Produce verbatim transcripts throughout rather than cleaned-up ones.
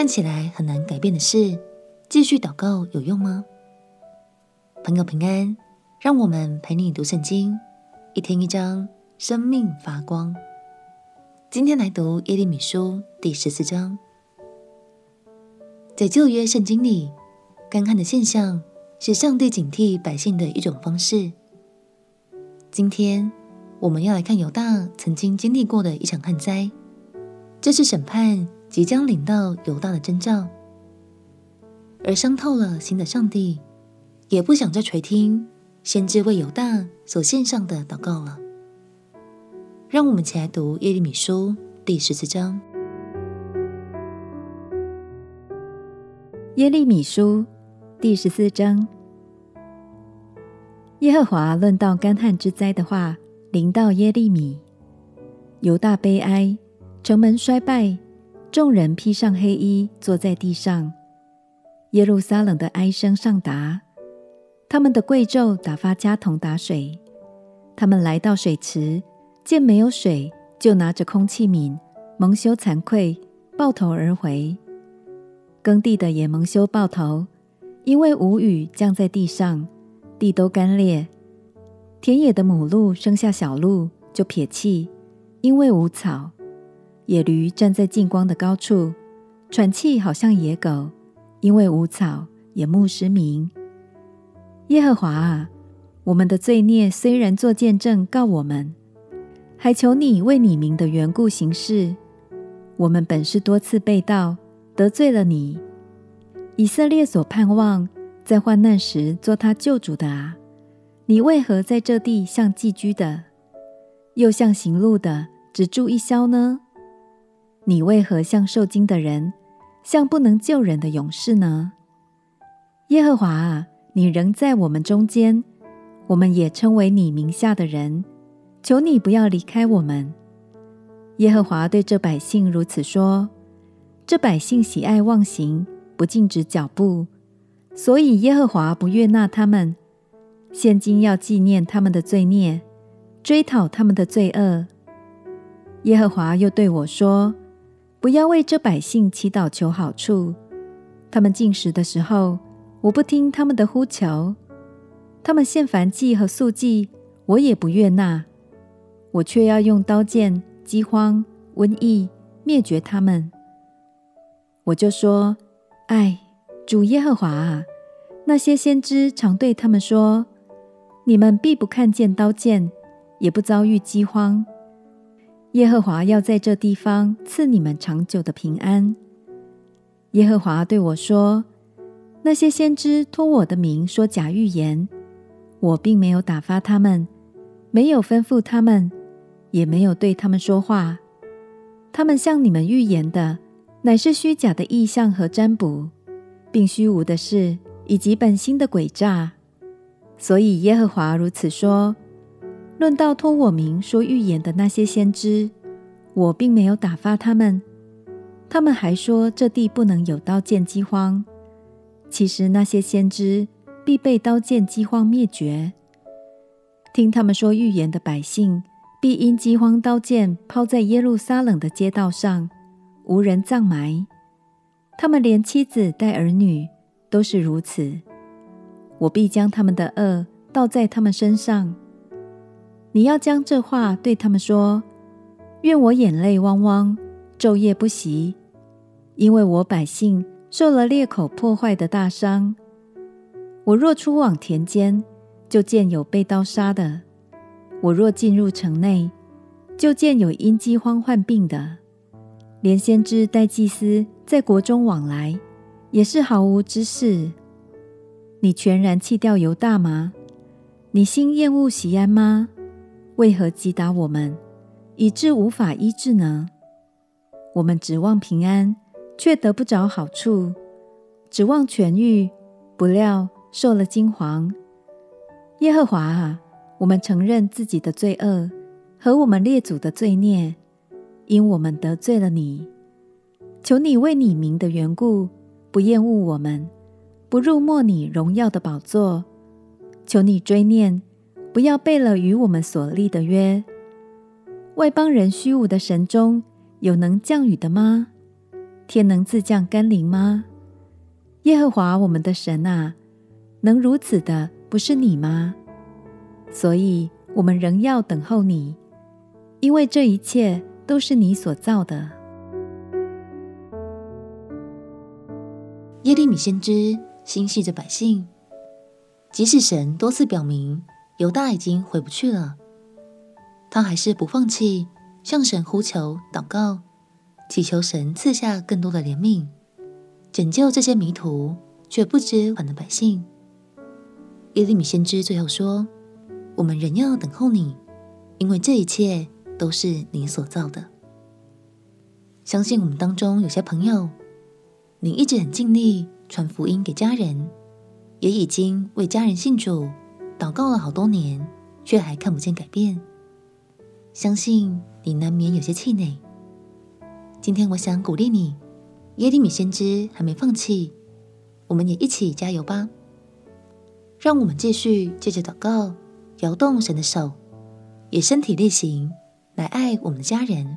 看起来很难改变的事，继续祷告有用吗？朋友平安，让我们陪你读圣经，一天一章，生命发光。今天来读耶利米书第十四章。在旧约圣经里，干旱的现象是上帝警惕百姓的一种方式。今天我们要来看犹大曾经经历过的一场旱灾，这是审判即将临到犹大的征兆，而伤透了心的上帝也不想再垂听先知为犹大所献上的祷告了。让我们起来读耶利米书第十四章。耶利米书第十四章。耶和华论到干旱之灾的话临到耶利米。犹大悲哀，城门衰败，众人披上黑衣坐在地上。耶路撒冷的哀声上达，他们的贵胄打发家童打水，他们来到水池，见没有水，就拿着空器皿，蒙羞惭愧，抱头而回。耕地的也蒙羞抱头，因为无雨降在地上，地都干裂。田野的母鹿生下小鹿就撇弃，因为无草。野驴站在近光的高处，喘气好像野狗，因为无草，眼目失明。耶和华啊，我们的罪孽虽然作见证告我们，还求你为你名的缘故行事。我们本是多次被盗，得罪了你。以色列所盼望在患难时做他救主的啊，你为何在这地像寄居的，又像行路的只住一宵呢？你为何像受惊的人，像不能救人的勇士呢？耶和华啊，你仍在我们中间，我们也称为你名下的人，求你不要离开我们。耶和华对这百姓如此说：这百姓喜爱妄行，不禁止脚步，所以耶和华不悦纳他们。现今要纪念他们的罪孽，追讨他们的罪恶。耶和华又对我说：不要为这百姓祈祷求好处，他们进食的时候，我不听他们的呼求，他们献燔祭和素祭，我也不悦纳，我却要用刀剑、饥荒、瘟疫灭绝他们。我就说：哎，主耶和华啊，那些先知常对他们说，你们必不看见刀剑，也不遭遇饥荒。耶和华要在这地方赐你们长久的平安。耶和华对我说：那些先知托我的名说假预言，我并没有打发他们，没有吩咐他们，也没有对他们说话。他们向你们预言的，乃是虚假的意象和占卜，并虚无的事，以及本心的诡诈。所以耶和华如此说：论到托我名说预言的那些先知，我并没有打发他们。他们还说这地不能有刀剑饥荒。其实那些先知必被刀剑饥荒灭绝，听他们说预言的百姓必因饥荒刀剑抛在耶路撒冷的街道上，无人葬埋。他们连妻子带儿女都是如此，我必将他们的恶倒在他们身上。你要将这话对他们说：愿我眼泪汪汪，昼夜不息，因为我百姓受了裂口破坏的大伤。我若出往田间，就见有被刀杀的；我若进入城内，就见有因饥荒患病的。连先知带祭司在国中往来，也是毫无知识。你全然弃掉犹大吗？你心厌恶锡安吗？为何击打我们，以致无法医治呢？我们指望平安，却得不着好处，指望痊愈，不料受了惊惶。耶和华啊，我们承认自己的罪恶和我们列祖的罪孽，因我们得罪了你。求你为你名的缘故，不厌恶我们，不辱没你荣耀的宝座。求你追念，不要背了与我们所立的约。外邦人虚无的神中有能降雨的吗？天能自降甘霖吗？耶和华我们的神啊，能如此的不是你吗？所以我们仍要等候你，因为这一切都是你所造的。耶利米先知心系着百姓，即使神多次表明犹大已经回不去了，他还是不放弃，向神呼求祷告，祈求神赐下更多的怜悯，拯救这些迷途却不知悔的百姓。耶利米先知最后说，我们仍要等候你，因为这一切都是你所造的。相信我们当中有些朋友，你一直很尽力传福音给家人，也已经为家人信主祷告了好多年，却还看不见改变。相信你难免有些气馁。今天我想鼓励你，耶利米先知还没放弃，我们也一起加油吧。让我们继续借着祷告摇动神的手，也身体力行来爱我们的家人。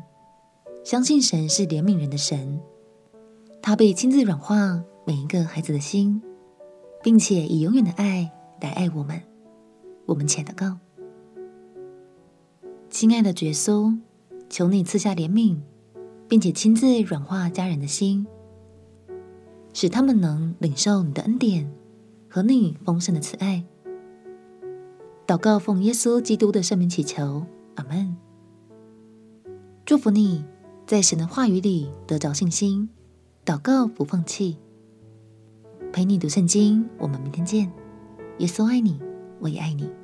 相信神是怜悯人的神，他必亲自软化每一个孩子的心，并且以永远的爱来爱我们。我们且祷告。亲爱的耶稣，求你赐下怜悯，并且亲自软化家人的心，使他们能领受你的恩典和你丰盛的慈爱。祷告奉耶稣基督的圣名祈求，阿们。祝福你在神的话语里得着信心，祷告不放弃。陪你读圣经，我们明天见。耶稣爱你，我也爱你。